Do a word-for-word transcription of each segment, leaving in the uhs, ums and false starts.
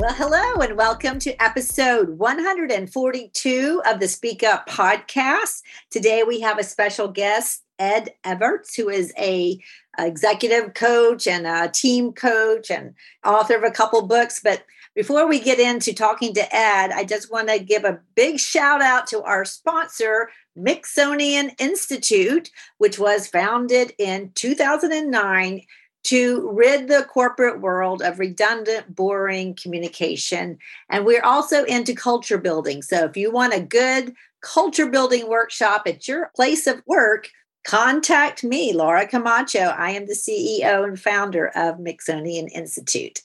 Well, hello and welcome to episode one forty-two of the Speak Up podcast. Today we have a special guest, Ed Everts, who is a executive coach and a team coach and author of a couple books. But before we get into talking to Ed, I just want to give a big shout out to our sponsor, Mixonian Institute, which was founded in two thousand nine to rid the corporate world of redundant, boring communication. And we're also into culture building. So if you want a good culture building workshop at your place of work, contact me, Laura Camacho. I am the C E O and founder of Mixonian Institute.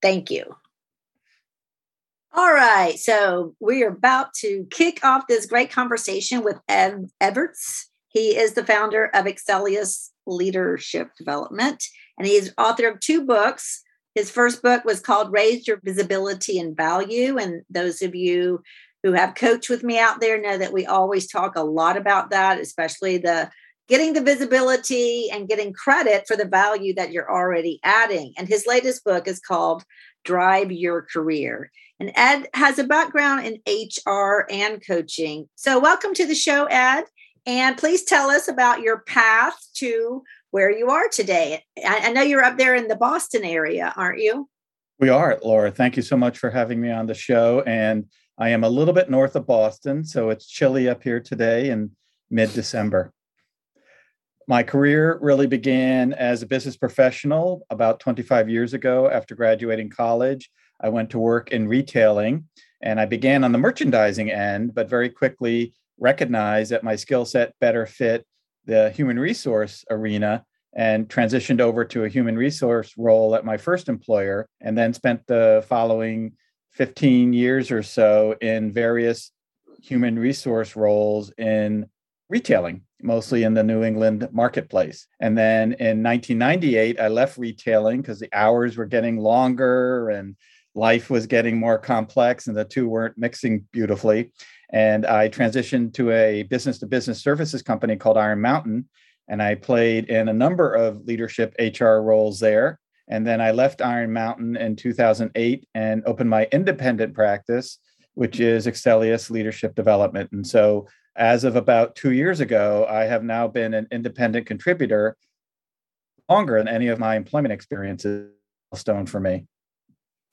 Thank you. All right, so we are about to kick off this great conversation with Ed Everts. He is the founder of Excellius Leadership Development, and he is author of two books. His first book was called Raise Your Visibility and Value, and those of you who have coached with me out there know that we always talk a lot about that, especially the getting the visibility and getting credit for the value that you're already adding. And his latest book is called Drive Your Career. And Ed has a background in H R and coaching. So welcome to the show, Ed. And please tell us about your path to where you are today. I know you're up there in the Boston area, aren't you? We are, Laura. Thank you so much for having me on the show. And I am a little bit north of Boston, so it's chilly up here today in mid-December. My career really began as a business professional about twenty-five years ago. After graduating college, I went to work in retailing, and I began on the merchandising end, but very quickly recognized that my skill set better fit the human resource arena and transitioned over to a human resource role at my first employer, and then spent the following fifteen years or so in various human resource roles in retailing, mostly in the New England marketplace. And then in nineteen ninety-eight, I left retailing because the hours were getting longer and life was getting more complex and the two weren't mixing beautifully. And I transitioned to a business-to-business services company called Iron Mountain, and I played in a number of leadership H R roles there. And then I left Iron Mountain in two thousand eight and opened my independent practice, which is Excellius Leadership Development. And so as of about two years ago, I have now been an independent contributor longer than any of my employment experiences. Milestone for me.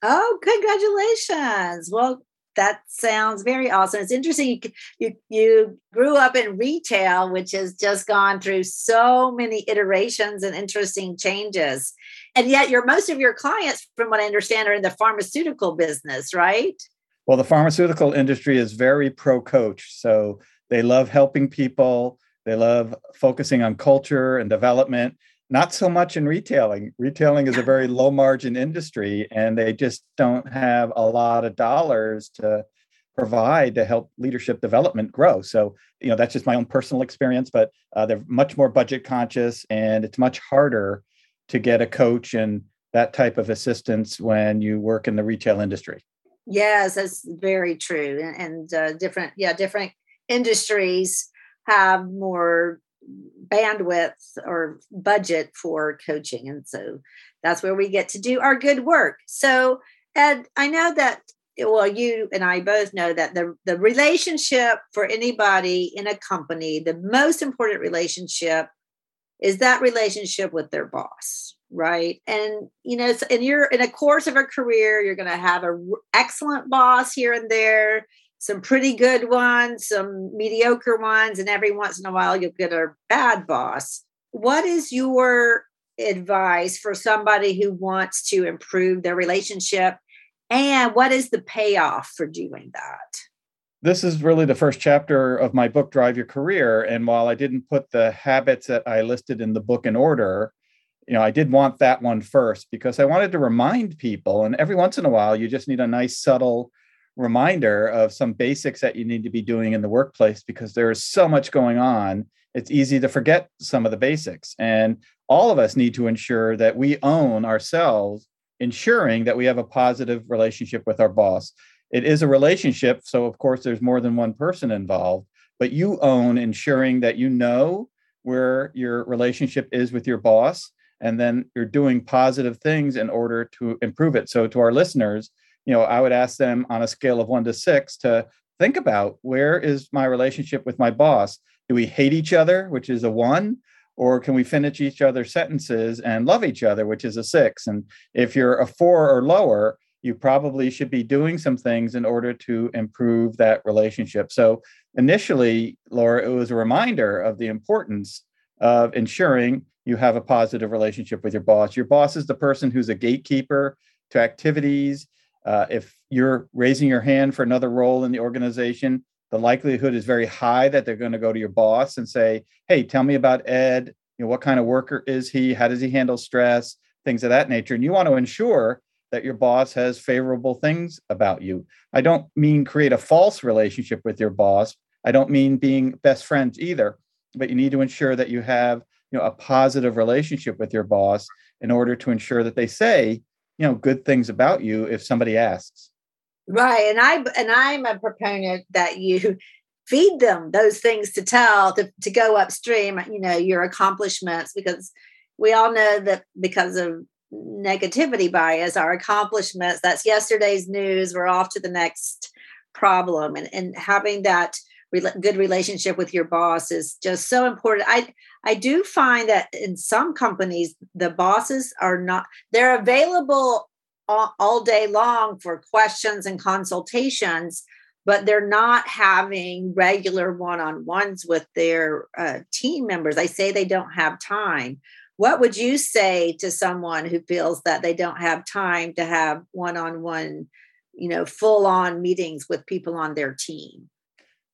Oh, congratulations. Well, that sounds very awesome. It's interesting. You, you, you grew up in retail, which has just gone through so many iterations and interesting changes. And yet your most of your clients, from what I understand, are in the pharmaceutical business, right? Well, the pharmaceutical industry is very pro-coach. So they love helping people. They love focusing on culture and development. Not so much in retailing. Retailing is a very low margin industry, and they just don't have a lot of dollars to provide to help leadership development grow. So, you know, that's just my own personal experience, but uh, they're much more budget conscious, and it's much harder to get a coach and that type of assistance when you work in the retail industry. Yes, that's very true. And, and uh, different, yeah, different industries have more bandwidth or budget for coaching. And so that's where we get to do our good work. So, Ed, I know that, well, you and I both know that the, the relationship for anybody in a company, the most important relationship is that relationship with their boss, right? And, you know, and you're in a course of a career, you're going to have an excellent boss here and there, some pretty good ones, some mediocre ones, and every once in a while you'll get a bad boss. What is your advice for somebody who wants to improve their relationship? And what is the payoff for doing that? This is really the first chapter of my book, Drive Your Career. And while I didn't put the habits that I listed in the book in order, you know, I did want that one first because I wanted to remind people, and every once in a while, you just need a nice, subtle reminder of some basics that you need to be doing in the workplace, because there is so much going on. It's easy to forget some of the basics. And all of us need to ensure that we own ourselves, ensuring that we have a positive relationship with our boss. It is a relationship, so of course, there's more than one person involved, but you own ensuring that you know where your relationship is with your boss, and then you're doing positive things in order to improve it. So to our listeners, you know, I would ask them on a scale of one to six to think about, where is my relationship with my boss? Do we hate each other, which is a one? Or can we finish each other's sentences and love each other, which is a six? And if you're a four or lower, you probably should be doing some things in order to improve that relationship. So initially, Laura, it was a reminder of the importance of ensuring you have a positive relationship with your boss. Your boss is the person who's a gatekeeper to activities. Uh, if you're raising your hand for another role in the organization, the likelihood is very high that they're going to go to your boss and say, hey, tell me about Ed. You know, what kind of worker is he? How does he handle stress? Things of that nature. And you want to ensure that your boss has favorable things about you. I don't mean create a false relationship with your boss. I don't mean being best friends either, but you need to ensure that you have, you know, a positive relationship with your boss in order to ensure that they say, you know, good things about you if somebody asks. Right. And I, and I'm a proponent that you feed them those things to tell, to, to go upstream, you know, your accomplishments, because we all know that because of negativity bias, our accomplishments, that's yesterday's news, we're off to the next problem. And, and having that re- good relationship with your boss is just so important. I, I do find that in some companies, the bosses are not, they're available all, all day long for questions and consultations, but they're not having regular one-on-ones with their uh, team members. They say they don't have time. What would you say to someone who feels that they don't have time to have one-on-one, you know, full-on meetings with people on their team?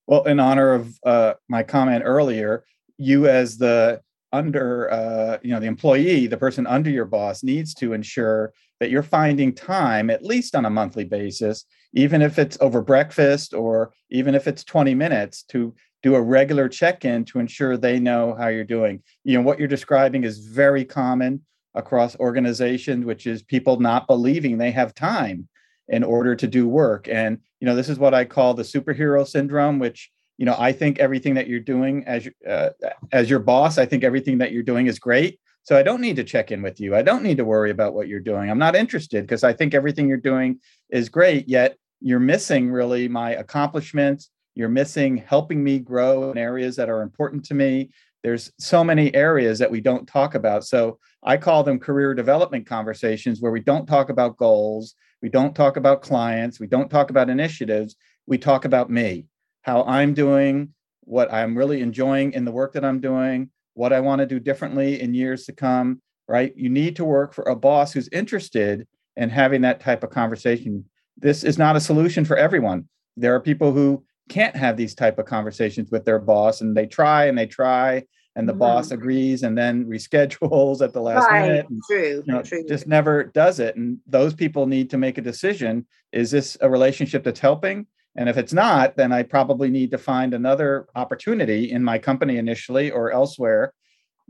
Well, in honor of uh, my comment earlier, you as the under, uh, you know, the employee, the person under your boss needs to ensure that you're finding time, at least on a monthly basis, even if it's over breakfast or even if it's twenty minutes, to do a regular check-in to ensure they know how you're doing. You know, what you're describing is very common across organizations, which is people not believing they have time in order to do work. And, you know, this is what I call the superhero syndrome, which, you know, I think everything that you're doing as, uh, as your boss, I think everything that you're doing is great. So I don't need to check in with you. I don't need to worry about what you're doing. I'm not interested because I think everything you're doing is great, yet you're missing really my accomplishments. You're missing helping me grow in areas that are important to me. There's so many areas that we don't talk about. So I call them career development conversations, where we don't talk about goals. We don't talk about clients. We don't talk about initiatives. We talk about me, how I'm doing, what I'm really enjoying in the work that I'm doing, what I want to do differently in years to come, right? You need to work for a boss who's interested in having that type of conversation. This is not a solution for everyone. There are people who can't have these type of conversations with their boss, and they try and they try, and the mm-hmm. boss agrees and then reschedules at the last right. minute. And, true, you know, true. Just never does it. And those people need to make a decision. Is this a relationship that's helping? And if it's not, then I probably need to find another opportunity in my company initially or elsewhere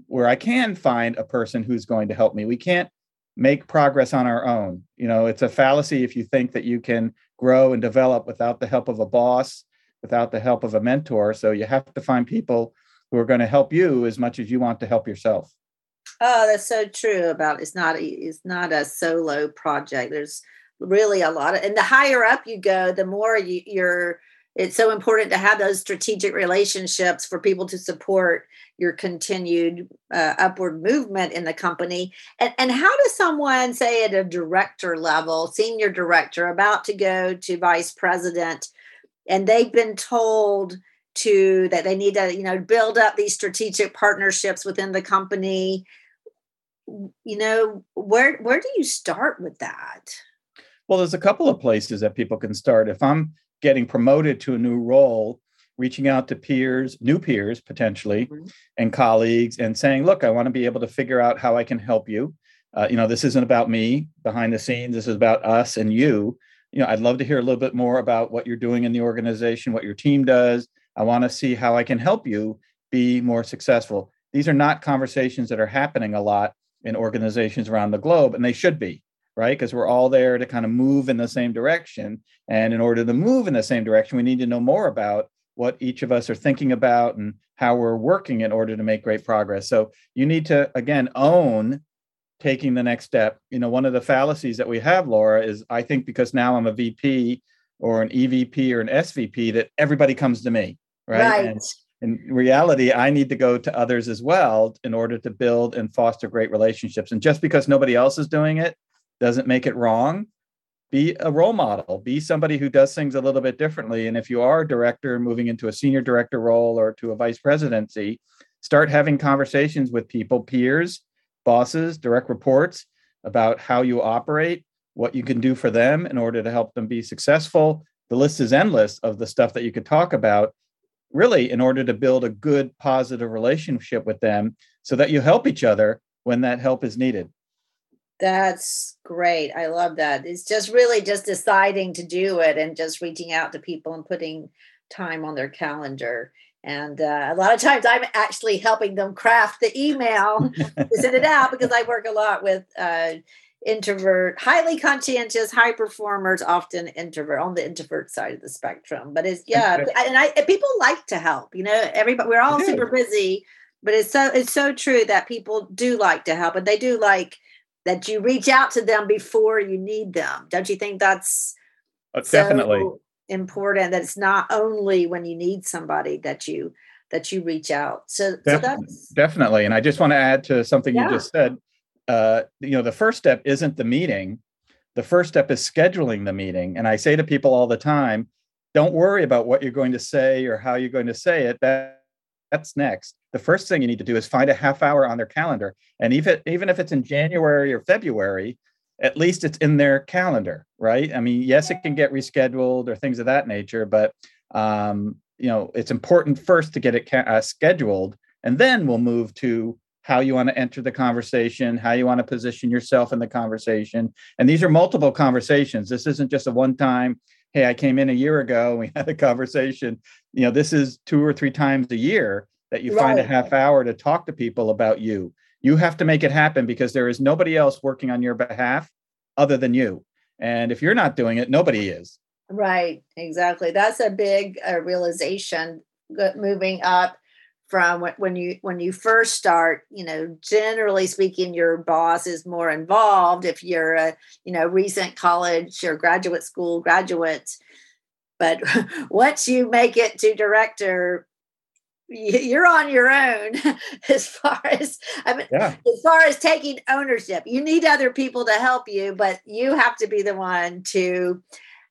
where I can find a person who's going to help me. We can't make progress on our own. You know, it's a fallacy if you think that you can grow and develop without the help of a boss, without the help of a mentor. So you have to find people who are going to help you as much as you want to help yourself. Oh, that's so true about it's not it's not a solo project. There's really a lot of, and the higher up you go, the more you, you're, it's so important to have those strategic relationships for people to support your continued uh, upward movement in the company. And, and how does someone, say at a director level, senior director, about to go to vice president, and they've been told to that they need to, you know, build up these strategic partnerships within the company. You know, where where do you start with that? Well, there's a couple of places that people can start. If I'm getting promoted to a new role, reaching out to peers, new peers potentially, mm-hmm. and colleagues, and saying, look, I want to be able to figure out how I can help you. Uh, you know, this isn't about me behind the scenes. This is about us and you. You know, I'd love to hear a little bit more about what you're doing in the organization, what your team does. I want to see how I can help you be more successful. These are not conversations that are happening a lot in organizations around the globe, and they should be, right? Because we're all there to kind of move in the same direction. And in order to move in the same direction, we need to know more about what each of us are thinking about and how we're working in order to make great progress. So you need to, again, own taking the next step. You know, one of the fallacies that we have, Laura, is I think because now I'm a V P or an E V P or an S V P that everybody comes to me, right? Right. And in reality, I need to go to others as well in order to build and foster great relationships. And just because nobody else is doing it doesn't make it wrong. Be a role model, be somebody who does things a little bit differently. And if you are a director moving into a senior director role or to a vice presidency, start having conversations with people, peers, bosses, direct reports about how you operate, what you can do for them in order to help them be successful. The list is endless of the stuff that you could talk about, really, in order to build a good, positive relationship with them so that you help each other when that help is needed. That's great. I love that. It's just really just deciding to do it and just reaching out to people and putting time on their calendar. And uh, a lot of times I'm actually helping them craft the email to send it out because I work a lot with uh, introvert, highly conscientious, high performers, often introvert, on the introvert side of the spectrum. But it's, yeah, and I and people like to help, you know, everybody, we're all super busy, but it's so, it's so true that people do like to help and they do like that you reach out to them before you need them. Don't you think that's uh, so definitely important, that it's not only when you need somebody that you that you reach out? So, Def- so that's definitely. And I just want to add to something yeah. you just said. Uh, you know, the first step isn't the meeting. The first step is scheduling the meeting. And I say to people all the time, don't worry about what you're going to say or how you're going to say it. That That's next. The first thing you need to do is find a half hour on their calendar. And even, even if it's in January or February, at least it's in their calendar, right? I mean, yes, it can get rescheduled or things of that nature, but, um, you know, it's important first to get it ca- uh, scheduled. And then we'll move to how you want to enter the conversation, how you want to position yourself in the conversation. And these are multiple conversations. This isn't just a one-time, hey, I came in a year ago, we had a conversation. You know, this is two or three times a year that you right. find a half hour to talk to people about you. You have to make it happen because there is nobody else working on your behalf other than you. And if you're not doing it, nobody is. Right, exactly. That's a big uh, realization moving up from when you when you first start. You know, generally speaking, your boss is more involved if you're a, you know, recent college or graduate school graduate. But once you make it to director, you're on your own as far as I mean, yeah. as far as taking ownership. You need other people to help you, but you have to be the one to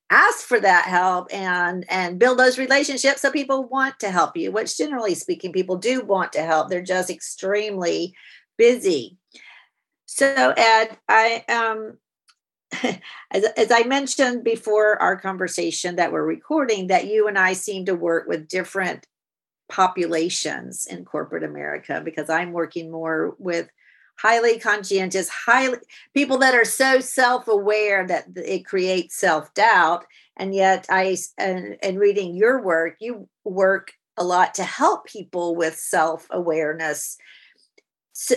ask for that help and and build those relationships so people want to help you, which generally speaking, people do want to help. They're just extremely busy. So, Ed, I um as, as I mentioned before our conversation that we're recording, that you and I seem to work with different populations in corporate America, because I'm working more with highly conscientious, highly people that are so self-aware that it creates self-doubt. And yet I, and, and reading your work, you work a lot to help people with self-awareness. So,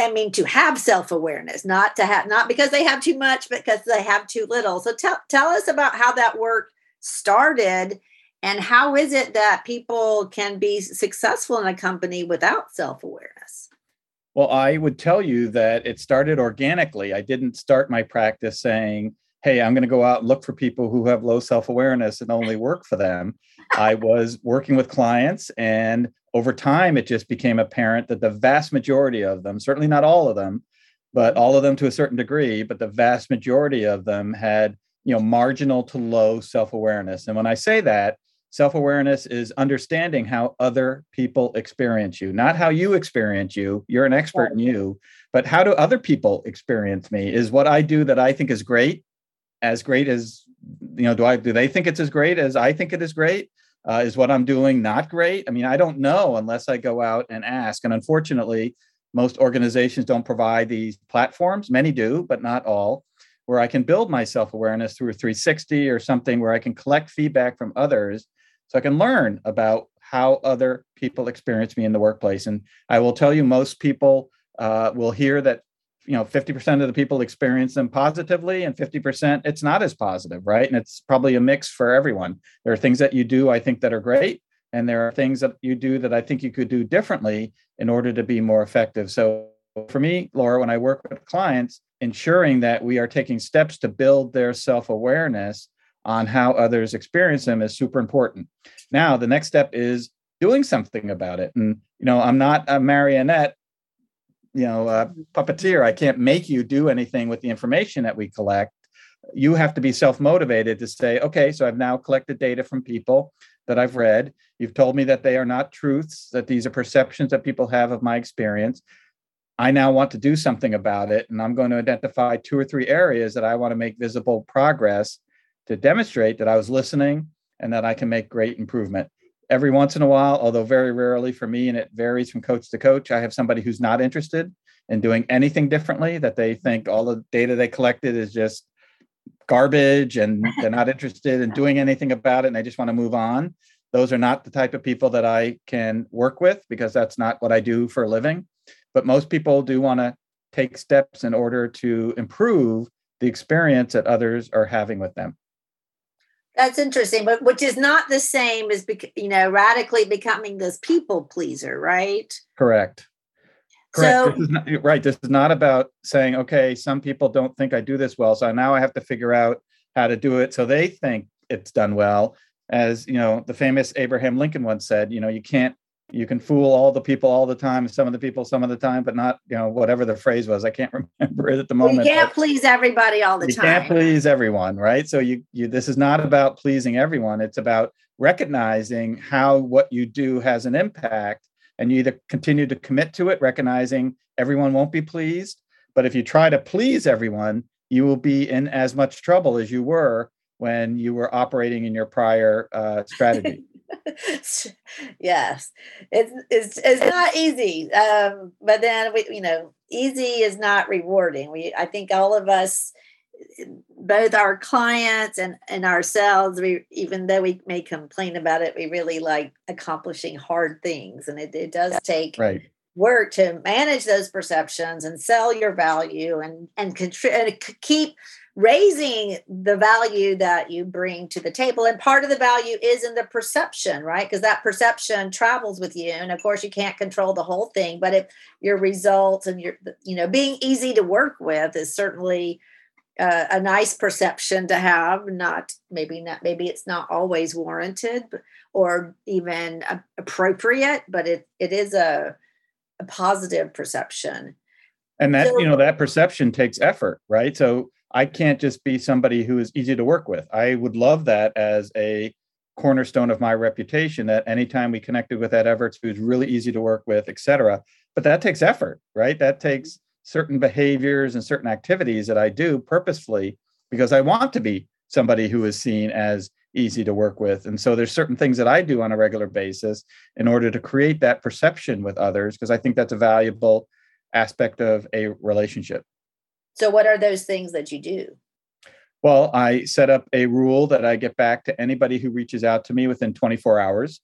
I mean, to have self-awareness, not to have, not because they have too much, but because they have too little. So tell, tell us about how that work started. And how is it that people can be successful in a company without self-awareness? Well, I would tell you that it started organically. I didn't start my practice saying, hey, I'm going to go out and look for people who have low self-awareness and only work for them. I was working with clients, and over time, it just became apparent that the vast majority of them, certainly not all of them, but all of them to a certain degree, but the vast majority of them had, you know, marginal to low self-awareness. And when I say that, self-awareness is understanding how other people experience you, not how you experience you. You're an expert in you, but how do other people experience me? Is what I do that I think is great, as great as, you know, do I, do they think it's as great as I think it is great? Uh, is what I'm doing not great? I mean, I don't know unless I go out and ask. And unfortunately, most organizations don't provide these platforms. Many do, but not all, where I can build my self-awareness through three sixty or something where I can collect feedback from others so I can learn about how other people experience me in the workplace. And I will tell you, most people uh, will hear that, you know, fifty percent of the people experience them positively and fifty percent it's not as positive, right? And it's probably a mix for everyone. There are things that you do, I think, that are great. And there are things that you do that I think you could do differently in order to be more effective. So for me, Laura, when I work with clients, ensuring that we are taking steps to build their self-awareness on how others experience them is super important. Now, the next step is doing something about it. And, you know, I'm not a marionette, you know, a puppeteer. I can't make you do anything with the information that we collect. You have to be self-motivated to say, okay, so I've now collected data from people that I've read. You've told me that they are not truths, that these are perceptions that people have of my experience. I now want to do something about it. And I'm going to identify two or three areas that I want to make visible progress to demonstrate that I was listening and that I can make great improvement. Every once in a while, although very rarely for me, and it varies from coach to coach, I have somebody who's not interested in doing anything differently, that they think all the data they collected is just garbage and they're not interested in doing anything about it and they just want to move on. Those are not the type of people that I can work with because that's not what I do for a living. But most people do want to take steps in order to improve the experience that others are having with them. That's interesting, but which is not the same as, you know, radically becoming this people pleaser, right? Correct. Correct. So, this is not, right. This is not about saying, okay, some people don't think I do this well, so now I have to figure out how to do it so they think it's done well. As, you know, the famous Abraham Lincoln once said, you know, you can't You can fool all the people all the time, some of the people some of the time, but not, you know, whatever the phrase was. I can't remember it at the moment. Well, you can't please everybody all the you time. You can't please everyone, right? So you, you, this is not about pleasing everyone. It's about recognizing how what you do has an impact, and you either continue to commit to it, recognizing everyone won't be pleased. But if you try to please everyone, you will be in as much trouble as you were when you were operating in your prior uh, strategy. Yes, it's, it's it's not easy, um, but then we, you know, easy is not rewarding. We, I think, all of us, both our clients and, and ourselves, we, even though we may complain about it, we really like accomplishing hard things, and it, it does take right. work to manage those perceptions and sell your value and and, contri- and keep. raising the value that you bring to the table. And part of the value is in the perception, right? Because that perception travels with you. And of course you can't control the whole thing, but if your results and your, you know, being easy to work with is certainly uh, a nice perception to have. Not, maybe not, maybe it's not always warranted or even appropriate, but it, it is a, a positive perception. And that, so, you know, that perception takes effort, right? So I can't just be somebody who is easy to work with. I would love that as a cornerstone of my reputation, that anytime we connected with Ed Everts, who's really easy to work with, et cetera. But that takes effort, right? That takes certain behaviors and certain activities that I do purposefully because I want to be somebody who is seen as easy to work with. And so there's certain things that I do on a regular basis in order to create that perception with others, because I think that's a valuable aspect of a relationship. So what are those things that you do? Well, I set up a rule that I get back to anybody who reaches out to me within twenty-four hours.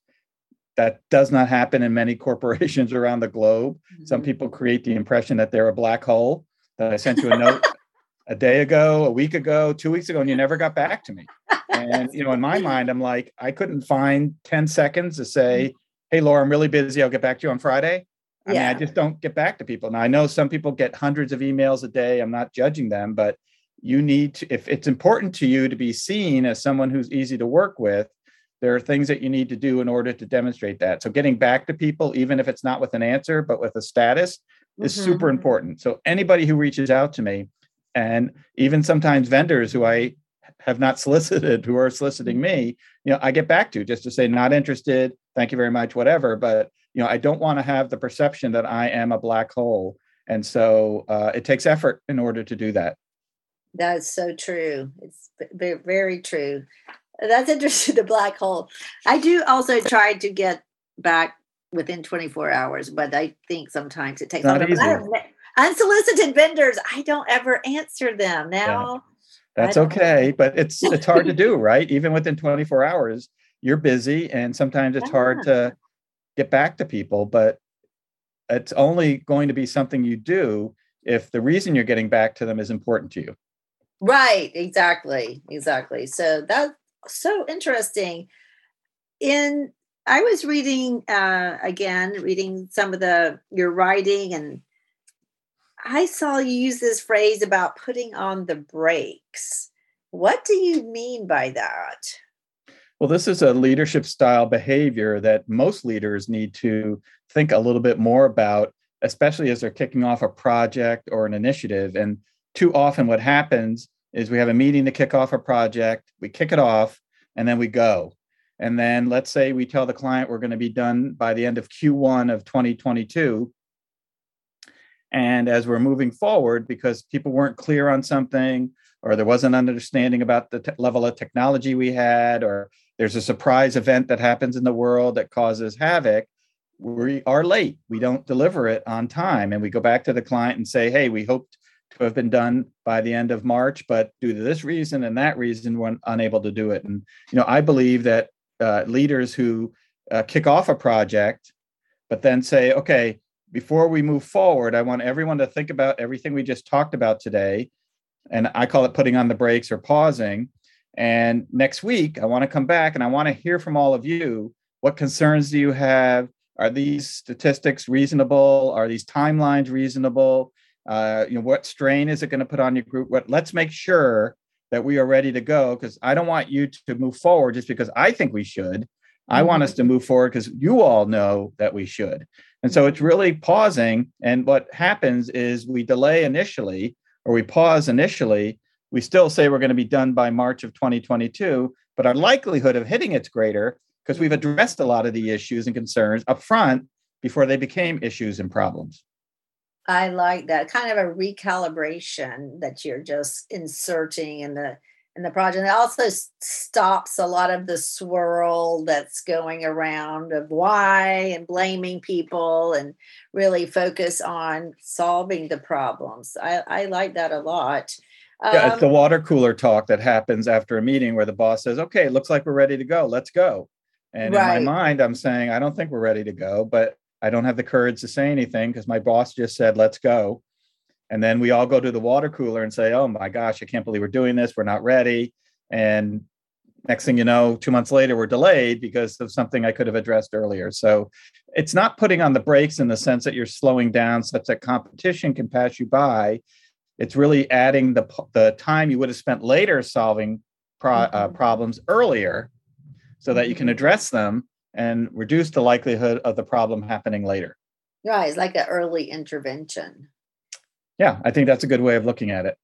That does not happen in many corporations around the globe. Mm-hmm. Some people create the impression that they're a black hole, that I sent you a note a day ago, a week ago, two weeks ago, and you never got back to me. And, you know, in my mind, I'm like, I couldn't find ten seconds to say, hey, Laura, I'm really busy. I'll get back to you on Friday. I yeah. mean, I just don't get back to people. Now, I know some people get hundreds of emails a day. I'm not judging them, but you need to, if it's important to you to be seen as someone who's easy to work with, there are things that you need to do in order to demonstrate that. So getting back to people, even if it's not with an answer, but with a status, mm-hmm. is super important. So anybody who reaches out to me, and even sometimes vendors who I have not solicited, who are soliciting me, you know, I get back to just to say, not interested, thank you very much, whatever. But you know, I don't want to have the perception that I am a black hole. And so uh, it takes effort in order to do that. That's so true. It's very true. That's interesting, the black hole. I do also try to get back within twenty-four hours, but I think sometimes it takes a lot of unsolicited vendors. I don't ever answer them now. Yeah. That's okay, but it's it's hard to do, right? Even within twenty-four hours, you're busy, and sometimes it's yeah. hard to get back to people, but it's only going to be something you do if the reason you're getting back to them is important to you. Right. Exactly. Exactly. So that's so interesting. In, I was reading, uh, again, reading some of the, your writing and I saw you use this phrase about putting on the brakes. What do you mean by that? Well, this is a leadership style behavior that most leaders need to think a little bit more about, especially as they're kicking off a project or an initiative. And too often what happens is we have a meeting to kick off a project, we kick it off, and then we go. And then let's say we tell the client we're going to be done by the end of Q one of twenty twenty-two. And as we're moving forward, because people weren't clear on something, or there wasn't understanding about the te- level of technology we had, or there's a surprise event that happens in the world that causes havoc, we are late. We don't deliver it on time. And we go back to the client and say, hey, we hoped to have been done by the end of March, but due to this reason and that reason, we're unable to do it. And, you know, I believe that uh, leaders who uh, kick off a project, but then say, okay, before we move forward, I want everyone to think about everything we just talked about today. And I call it putting on the brakes or pausing. And next week, I want to come back and I want to hear from all of you. What concerns do you have? Are these statistics reasonable? Are these timelines reasonable? Uh, you know, what strain is it going to put on your group? What, let's make sure that we are ready to go, because I don't want you to move forward just because I think we should. I want us to move forward because you all know that we should. And so it's really pausing. And what happens is we delay initially, or we pause initially. We still say we're going to be done by March of twenty twenty-two, but our likelihood of hitting it's greater because we've addressed a lot of the issues and concerns up front before they became issues and problems. I like that kind of a recalibration that you're just inserting in the in the project. It also stops a lot of the swirl that's going around of why and blaming people, and really focus on solving the problems. I, I like that a lot. Um, yeah, it's the water cooler talk that happens after a meeting where the boss says, okay, it looks like we're ready to go. Let's go. And right. In my mind, I'm saying, I don't think we're ready to go, but I don't have the courage to say anything because my boss just said, let's go. And then we all go to the water cooler and say, oh my gosh, I can't believe we're doing this. We're not ready. And next thing you know, two months later, we're delayed because of something I could have addressed earlier. So it's not putting on the brakes in the sense that you're slowing down such that competition can pass you by. It's really adding the, the time you would have spent later solving pro, uh, problems earlier so that you can address them and reduce the likelihood of the problem happening later. Right. It's like an early intervention. Yeah, I think that's a good way of looking at it.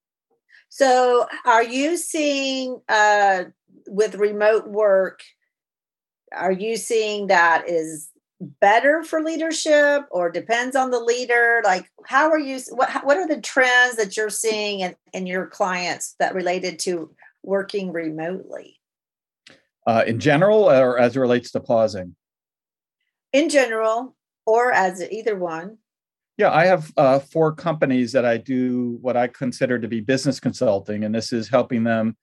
So are you seeing uh, with remote work, are you seeing that is better for leadership or depends on the leader? Like, how are you, what what are the trends that you're seeing in, in your clients that related to working remotely? Uh, in general, or as it relates to pausing? In general, or as either one. Yeah, I have uh, four companies that I do what I consider to be business consulting, and this is helping them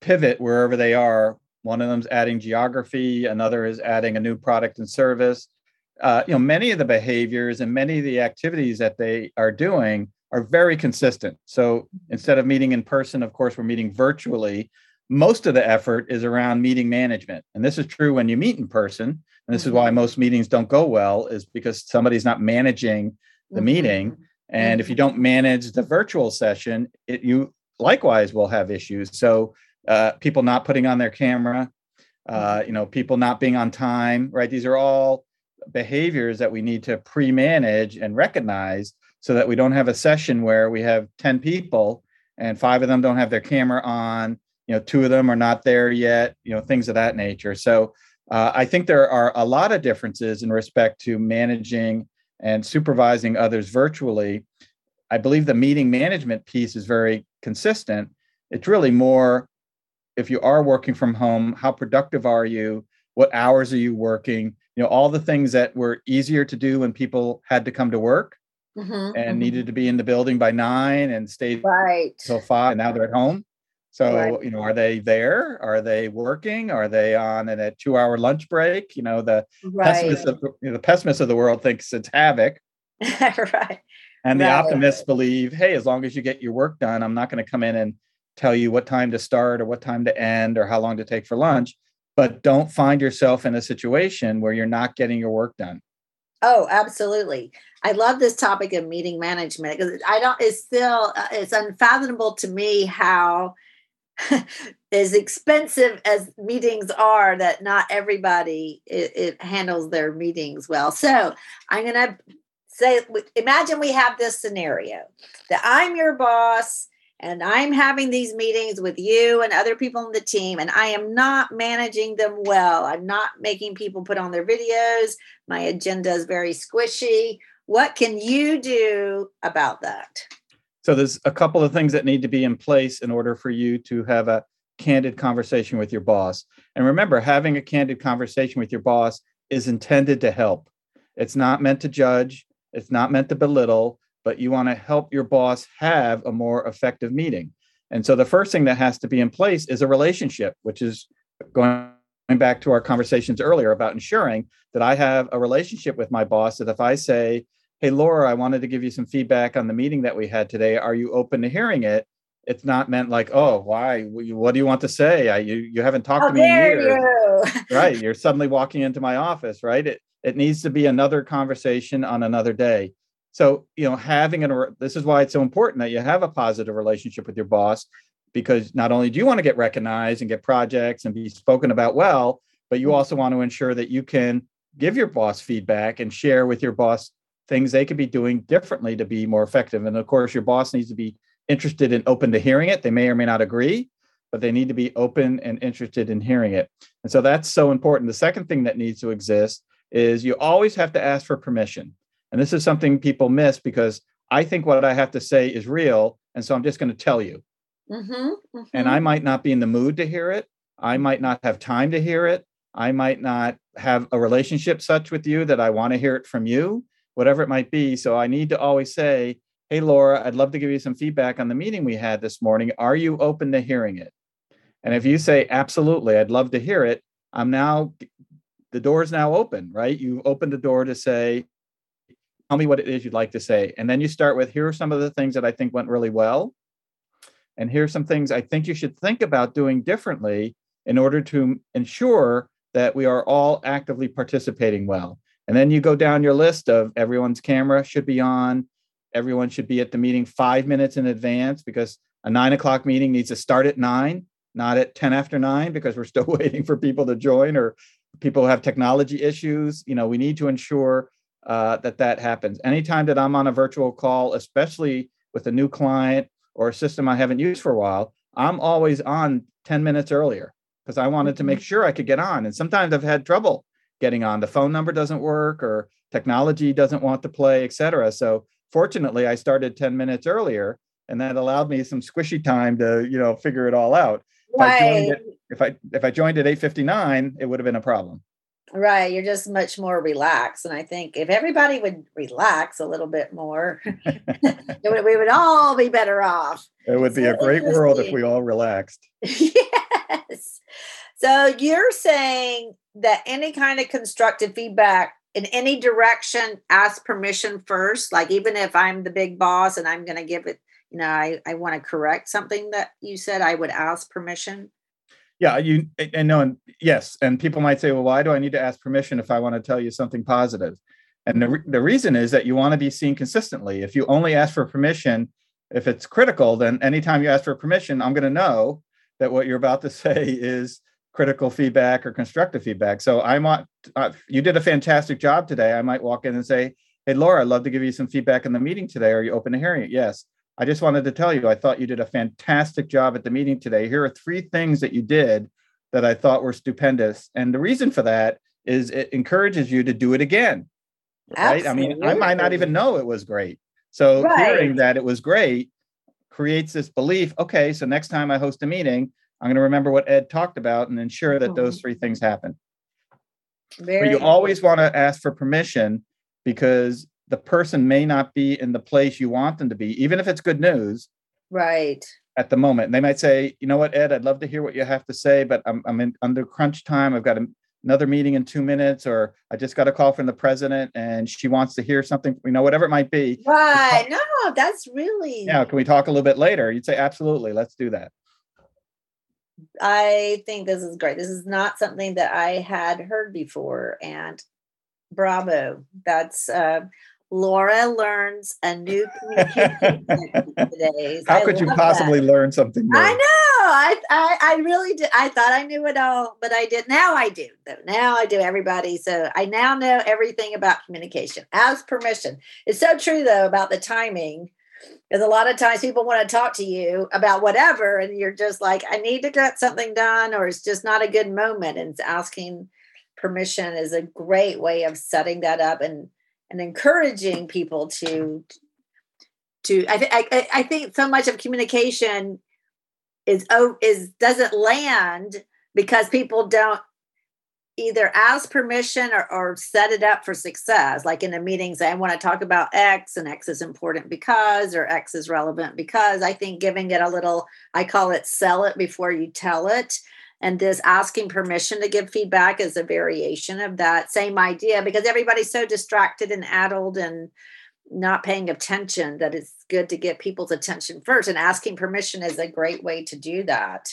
pivot wherever they are. One of them is adding geography. Another is adding a new product and service. Uh, you know, many of the behaviors and many of the activities that they are doing are very consistent. So instead of meeting in person, of course, we're meeting virtually. Most of the effort is around meeting management. And this is true when you meet in person. And this is why most meetings don't go well, is because somebody's not managing the meeting. And if you don't manage the virtual session, it, you likewise will have issues. So uh, people not putting on their camera, uh, you know, people not being on time, right? These are all behaviors that we need to pre-manage and recognize so that we don't have a session where we have ten people and five of them don't have their camera on, you know, two of them are not there yet, you know, things of that nature. So uh, I think there are a lot of differences in respect to managing and supervising others virtually. I believe the meeting management piece is very consistent. It's really more, if you are working from home, how productive are you? What hours are you working? You know, all the things that were easier to do when people had to come to work mm-hmm, and mm-hmm. needed to be in the building by nine and stayed right. till five, and now they're at home. So, right. you know, are they there? Are they working? Are they on a two-hour lunch break? You know, the, right. pessimist, of, you know, the pessimist of the world thinks it's havoc. right. And the right. optimists believe, hey, as long as you get your work done, I'm not going to come in and tell you what time to start or what time to end or how long to take for lunch. But don't find yourself in a situation where you're not getting your work done. Oh, absolutely. I love this topic of meeting management because I don't, it's still, it's unfathomable to me how as expensive as meetings are that not everybody it, it handles their meetings well. So I'm going to say, imagine we have this scenario that I'm your boss and I'm having these meetings with you and other people on the team, and I am not managing them well. I'm not making people put on their videos. My agenda is very squishy. What can you do about that? So there's a couple of things that need to be in place in order for you to have a candid conversation with your boss. And remember, having a candid conversation with your boss is intended to help. It's not meant to judge. It's not meant to belittle. But you want to help your boss have a more effective meeting. And so the first thing that has to be in place is a relationship, which is going back to our conversations earlier about ensuring that I have a relationship with my boss, that if I say, hey, Laura, I wanted to give you some feedback on the meeting that we had today. Are you open to hearing it? It's not meant like, oh, why? What do you want to say? I, you, you haven't talked How to me in years. You? Right. You're suddenly walking into my office, right? It, it needs to be another conversation on another day. So, you know, having an, this is why it's so important that you have a positive relationship with your boss, because not only do you want to get recognized and get projects and be spoken about well, but you also want to ensure that you can give your boss feedback and share with your boss things they could be doing differently to be more effective. And of course, your boss needs to be interested and open to hearing it. They may or may not agree, but they need to be open and interested in hearing it. And so that's so important. The second thing that needs to exist is you always have to ask for permission. And this is something people miss because I think what I have to say is real. And so I'm just going to tell you. Mm-hmm, mm-hmm. And I might not be in the mood to hear it. I might not have time to hear it. I might not have a relationship such with you that I want to hear it from you, whatever it might be. So I need to always say, hey, Laura, I'd love to give you some feedback on the meeting we had this morning. Are you open to hearing it? And if you say, absolutely, I'd love to hear it. I'm now, the door is now open, right? You opened the door to say, tell me what it is you'd like to say. And then you start with, here are some of the things that I think went really well. And here are some things I think you should think about doing differently in order to ensure that we are all actively participating well. And then you go down your list of everyone's camera should be on. Everyone should be at the meeting five minutes in advance because a nine o'clock meeting needs to start at nine, not at ten after nine, because we're still waiting for people to join or people who have technology issues. You know, we need to ensure Uh, that that happens. Anytime that I'm on a virtual call, especially with a new client or a system I haven't used for a while, I'm always on ten minutes earlier because I wanted to make sure I could get on. And sometimes I've had trouble getting on. The phone number doesn't work or technology doesn't want to play, et cetera. So fortunately, I started ten minutes earlier, and that allowed me some squishy time to, you know, figure it all out. Right. If I joined at, if I, if I joined at eight fifty-nine, it would have been a problem. Right. You're just much more relaxed. And I think if everybody would relax a little bit more, we would all be better off. It would be so a great world if we all relaxed. Yes. So you're saying that any kind of constructive feedback in any direction, ask permission first. Like even if I'm the big boss and I'm going to give it, you know, I, I want to correct something that you said, I would ask permission. Yeah, you and no, and yes. And people might say, well, why do I need to ask permission if I want to tell you something positive? And the, the reason is that you want to be seen consistently. If you only ask for permission, if it's critical, then anytime you ask for permission, I'm going to know that what you're about to say is critical feedback or constructive feedback. So I might, uh, you did a fantastic job today. I might walk in and say, hey, Laura, I'd love to give you some feedback in the meeting today. Are you open to hearing it? Yes. I just wanted to tell you, I thought you did a fantastic job at the meeting today. Here are three things that you did that I thought were stupendous. And the reason for that is it encourages you to do it again. Right? I mean, I might not even know it was great. So right. Hearing that it was great creates this belief. Okay, so next time I host a meeting, I'm going to remember what Ed talked about and ensure that those three things happen. Very but you always want to ask for permission because the person may not be in the place you want them to be, even if it's good news. Right. At the moment. And they might say, you know what, Ed, I'd love to hear what you have to say, but I'm I'm in, under crunch time. I've got a, another meeting in two minutes, or I just got a call from the president and she wants to hear something, you know, whatever it might be. Right. Talk, no, that's really. Yeah. Can we talk a little bit later? You'd say, absolutely. Let's do that. I think this is great. This is not something that I had heard before. And Bravo. That's uh, Laura learns a new communication technique today. How I could you possibly that. learn something new? I know. I, I I really did. I thought I knew it all, but I didn't. Now I do, though. Now I do, everybody. So I now know everything about communication. Ask permission. It's so true, though, about the timing. Because a lot of times people want to talk to you about whatever, and you're just like, I need to get something done, or it's just not a good moment. And asking permission is a great way of setting that up and, and encouraging people to, to, I, th- I, I think so much of communication is, is, doesn't land because people don't either ask permission or, or set it up for success. Like in a meeting, say, I want to talk about X, and X is important because, or X is relevant because. I think giving it a little, I call it sell it before you tell it. And this asking permission to give feedback is a variation of that same idea, because everybody's so distracted and addled and not paying attention that it's good to get people's attention first. And asking permission is a great way to do that.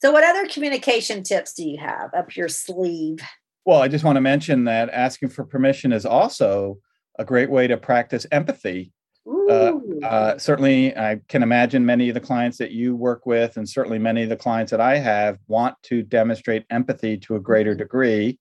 So what other communication tips do you have up your sleeve? Well, I just want to mention that asking for permission is also a great way to practice empathy. Uh, uh, certainly, I can imagine many of the clients that you work with, and certainly many of the clients that I have, want to demonstrate empathy to a greater degree.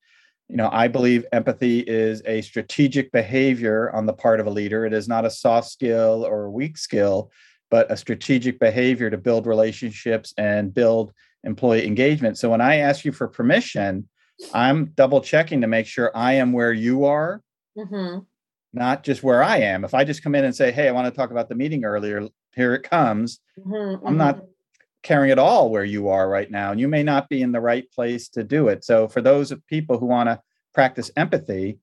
You know, I believe empathy is a strategic behavior on the part of a leader. It is not a soft skill or a weak skill, but a strategic behavior to build relationships and build employee engagement. So when I ask you for permission, I'm double checking to make sure I am where you are, mm-hmm. not just where I am. If I just come in and say, hey, I want to talk about the meeting earlier, here it comes. Mm-hmm. I'm not caring at all where you are right now. And you may not be in the right place to do it. So for those people who want to practice empathy,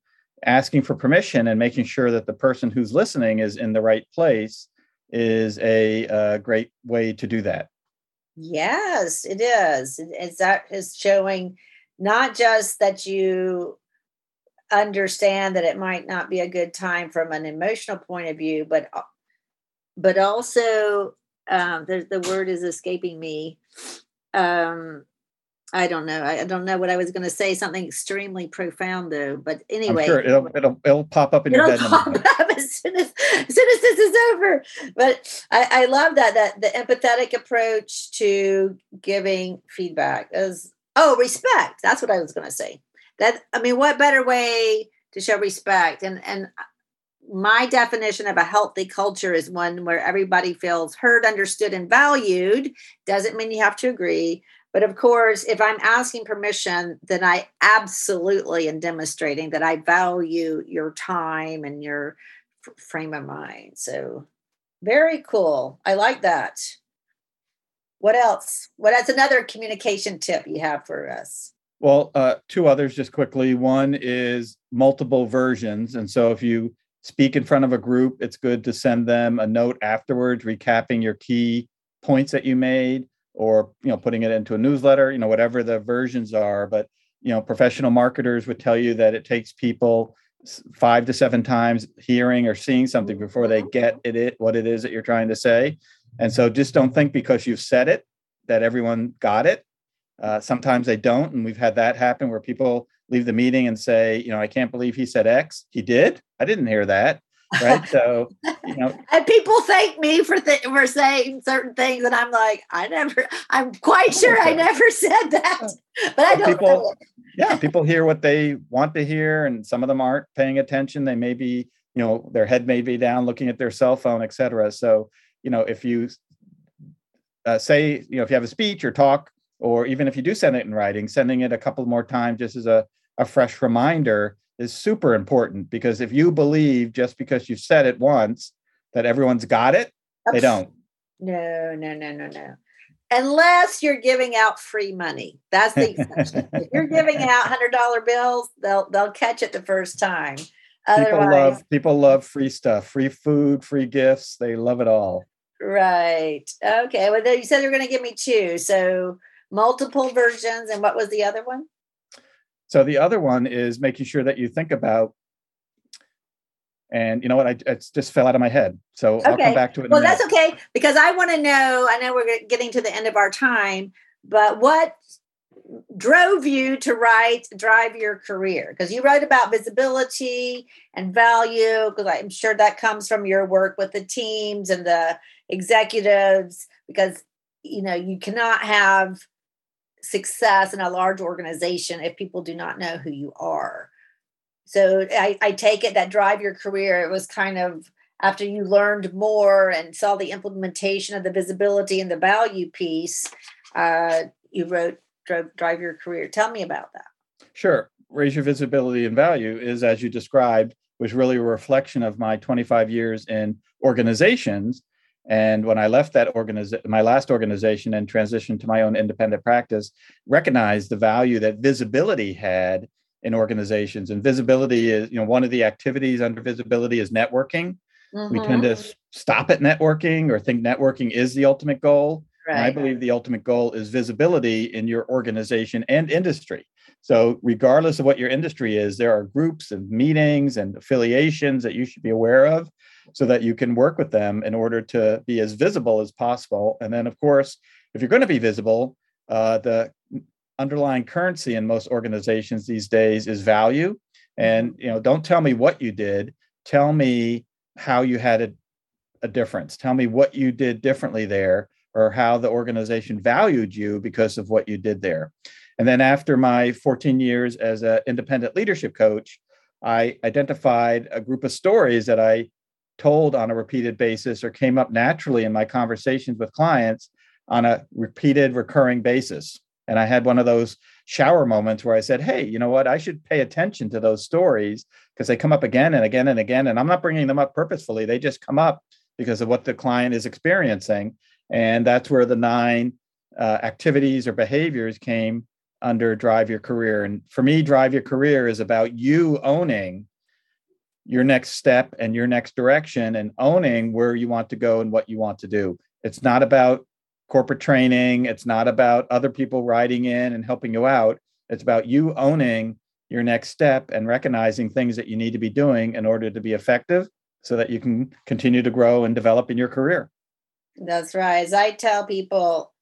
asking for permission and making sure that the person who's listening is in the right place is a, a great way to do that. Yes, it is. It's that is showing not just that you understand that it might not be a good time from an emotional point of view, but but also um, the the word is escaping me. Um, I don't know. I don't know what I was going to say. Something extremely profound, though. But anyway, I'm sure it'll, it'll it'll pop up in your head. As soon as, as soon as this is over. But I, I love that, that the empathetic approach to giving feedback is, oh, respect. That's what I was going to say. That, I mean, what better way to show respect? And, and my definition of a healthy culture is one where everybody feels heard, understood, and valued. Doesn't mean you have to agree. But of course, if I'm asking permission, then I absolutely am demonstrating that I value your time and your frame of mind. So very cool. I like that. What else? What else? Another communication tip you have for us? Well, uh, two others just quickly. One is multiple versions. And so if you speak in front of a group, it's good to send them a note afterwards, recapping your key points that you made, or, you know, putting it into a newsletter, you know, whatever the versions are. But, you know, professional marketers would tell you that it takes people five to seven times hearing or seeing something before they get it, it what it is that you're trying to say. And so just don't think because you've said it that everyone got it. Uh, sometimes they don't. And we've had that happen where people leave the meeting and say, you know, I can't believe he said X. He did. I didn't hear that. Right. So, you know, and people thank me for th- for saying certain things. And I'm like, I never, I'm quite sure I never said that, but I don't people, know it. Yeah. People hear what they want to hear. And some of them aren't paying attention. They may be, you know, their head may be down looking at their cell phone, et cetera. So, you know, if you uh, say, you know, if you have a speech or talk, or even if you do send it in writing, sending it a couple more times just as a, a fresh reminder is super important, because if you believe just because you've said it once that everyone's got it, Oops. they don't. No, no, no, no, no. Unless you're giving out free money. That's the exception. If you're giving out one hundred dollars bills, they'll they'll catch it the first time. Otherwise, people love, people love free stuff, free food, free gifts. They love it all. Right. Okay. Well, you said you were going to give me two. So multiple versions. And what was the other one? So the other one is making sure that you think about, and you know what, I it just fell out of my head. So okay. I'll come back to it. Well, that's okay, because I want to know, I know we're getting to the end of our time, but what drove you to write Drive Your Career? Because you wrote about visibility and value, because I'm sure that comes from your work with the teams and the executives, because, you know, you cannot have success in a large organization if people do not know who you are. So I, I take it that Drive Your Career, it was kind of after you learned more and saw the implementation of the visibility and the value piece, uh, you wrote Drive Your Career. Tell me about that. Sure. Raise Your Visibility and Value is, as you described, was really a reflection of my twenty-five years in organizations. And when I left that organiza- my last organization and transitioned to my own independent practice, recognized the value that visibility had in organizations. And visibility is, you know, one of the activities under visibility is networking. Mm-hmm. We tend to stop at networking or think networking is the ultimate goal. Right. I believe the ultimate goal is visibility in your organization and industry. So regardless of what your industry is, there are groups and meetings and affiliations that you should be aware of so that you can work with them in order to be as visible as possible. And then, of course, if you're going to be visible, uh, the underlying currency in most organizations these days is value. And, you know, don't tell me what you did. Tell me how you had a, a difference. Tell me what you did differently there, or how the organization valued you because of what you did there. And then after my fourteen years as an independent leadership coach, I identified a group of stories that I told on a repeated basis or came up naturally in my conversations with clients on a repeated recurring basis. And I had one of those shower moments where I said, hey, you know what? I should pay attention to those stories because they come up again and again and again. And I'm not bringing them up purposefully. They just come up because of what the client is experiencing. And that's where the nine uh, activities or behaviors came under Drive Your Career. And for me, Drive Your Career is about you owning your next step and your next direction and owning where you want to go and what you want to do. It's not about corporate training. It's not about other people riding in and helping you out. It's about you owning your next step and recognizing things that you need to be doing in order to be effective so that you can continue to grow and develop in your career. That's right. As I tell people,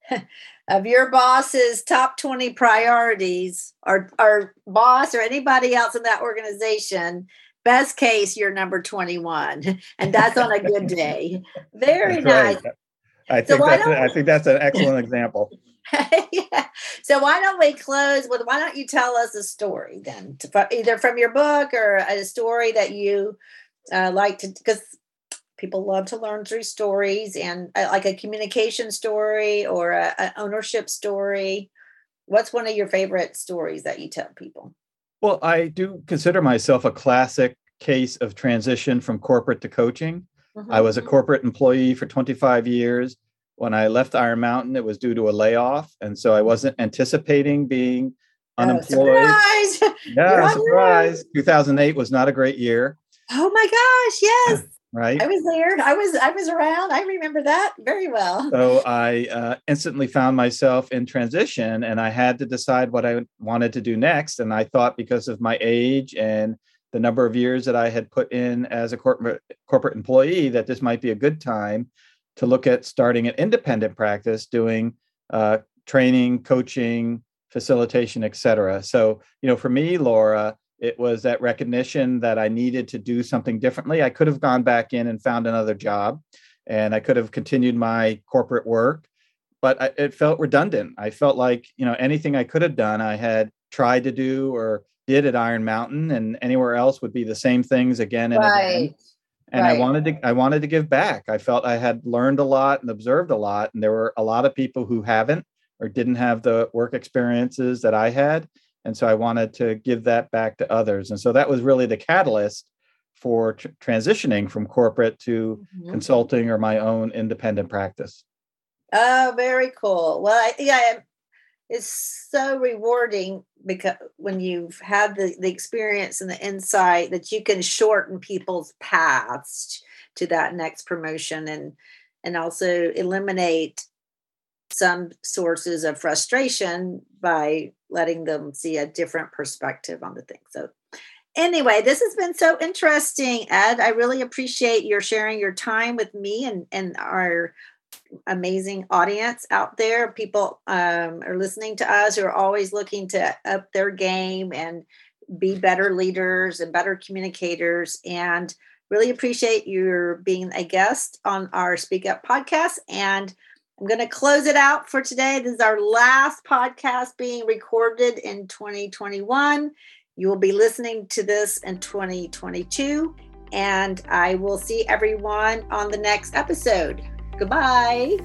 of your boss's top twenty priorities, or, or boss or anybody else in that organization, best case, you're number twenty-one. And that's on a good day. Very nice. Right. I, so think that's, we, I think that's an excellent example. Yeah. So why don't we close with, why don't you tell us a story then, to, either from your book or a story that you uh, like to, because people love to learn through stories, and uh, like a communication story or an ownership story. What's one of your favorite stories that you tell people? Well, I do consider myself a classic case of transition from corporate to coaching. Mm-hmm. I was a corporate employee for twenty-five years. When I left Iron Mountain, it was due to a layoff. And so I wasn't anticipating being unemployed. Oh, surprise! Yeah, surprise. two thousand eight was not a great year. Oh my gosh, yes. Right. I was there. I was I was around. I remember that very well. So I uh, instantly found myself in transition, and I had to decide what I wanted to do next. And I thought, because of my age and the number of years that I had put in as a corporate corporate employee, that this might be a good time to look at starting an independent practice, doing uh, training, coaching, facilitation, et cetera. So, you know, for me, Laura, it was that recognition that I needed to do something differently. I could have gone back in and found another job, and I could have continued my corporate work, but I, it felt redundant. I felt like, you know, anything I could have done, I had tried to do or did at Iron Mountain, and anywhere else would be the same things again and right. again. And right. I wanted to, I wanted to give back. I felt I had learned a lot and observed a lot. And there were a lot of people who haven't or didn't have the work experiences that I had. And so I wanted to give that back to others. And so that was really the catalyst for tr- transitioning from corporate to mm-hmm. consulting or my own independent practice. Oh, very cool. Well, I, yeah, it's so rewarding because when you've had the, the experience and the insight that you can shorten people's paths to that next promotion, and and also eliminate some sources of frustration by letting them see a different perspective on the thing. So anyway, this has been so interesting, Ed. I really appreciate your sharing your time with me and, and our amazing audience out there. People um, are listening to us who are always looking to up their game and be better leaders and better communicators. And really appreciate your being a guest on our Speak Up podcast. And I'm going to close it out for today. This is our last podcast being recorded in twenty twenty-one. You will be listening to this in twenty twenty-two. And I will see everyone on the next episode. Goodbye.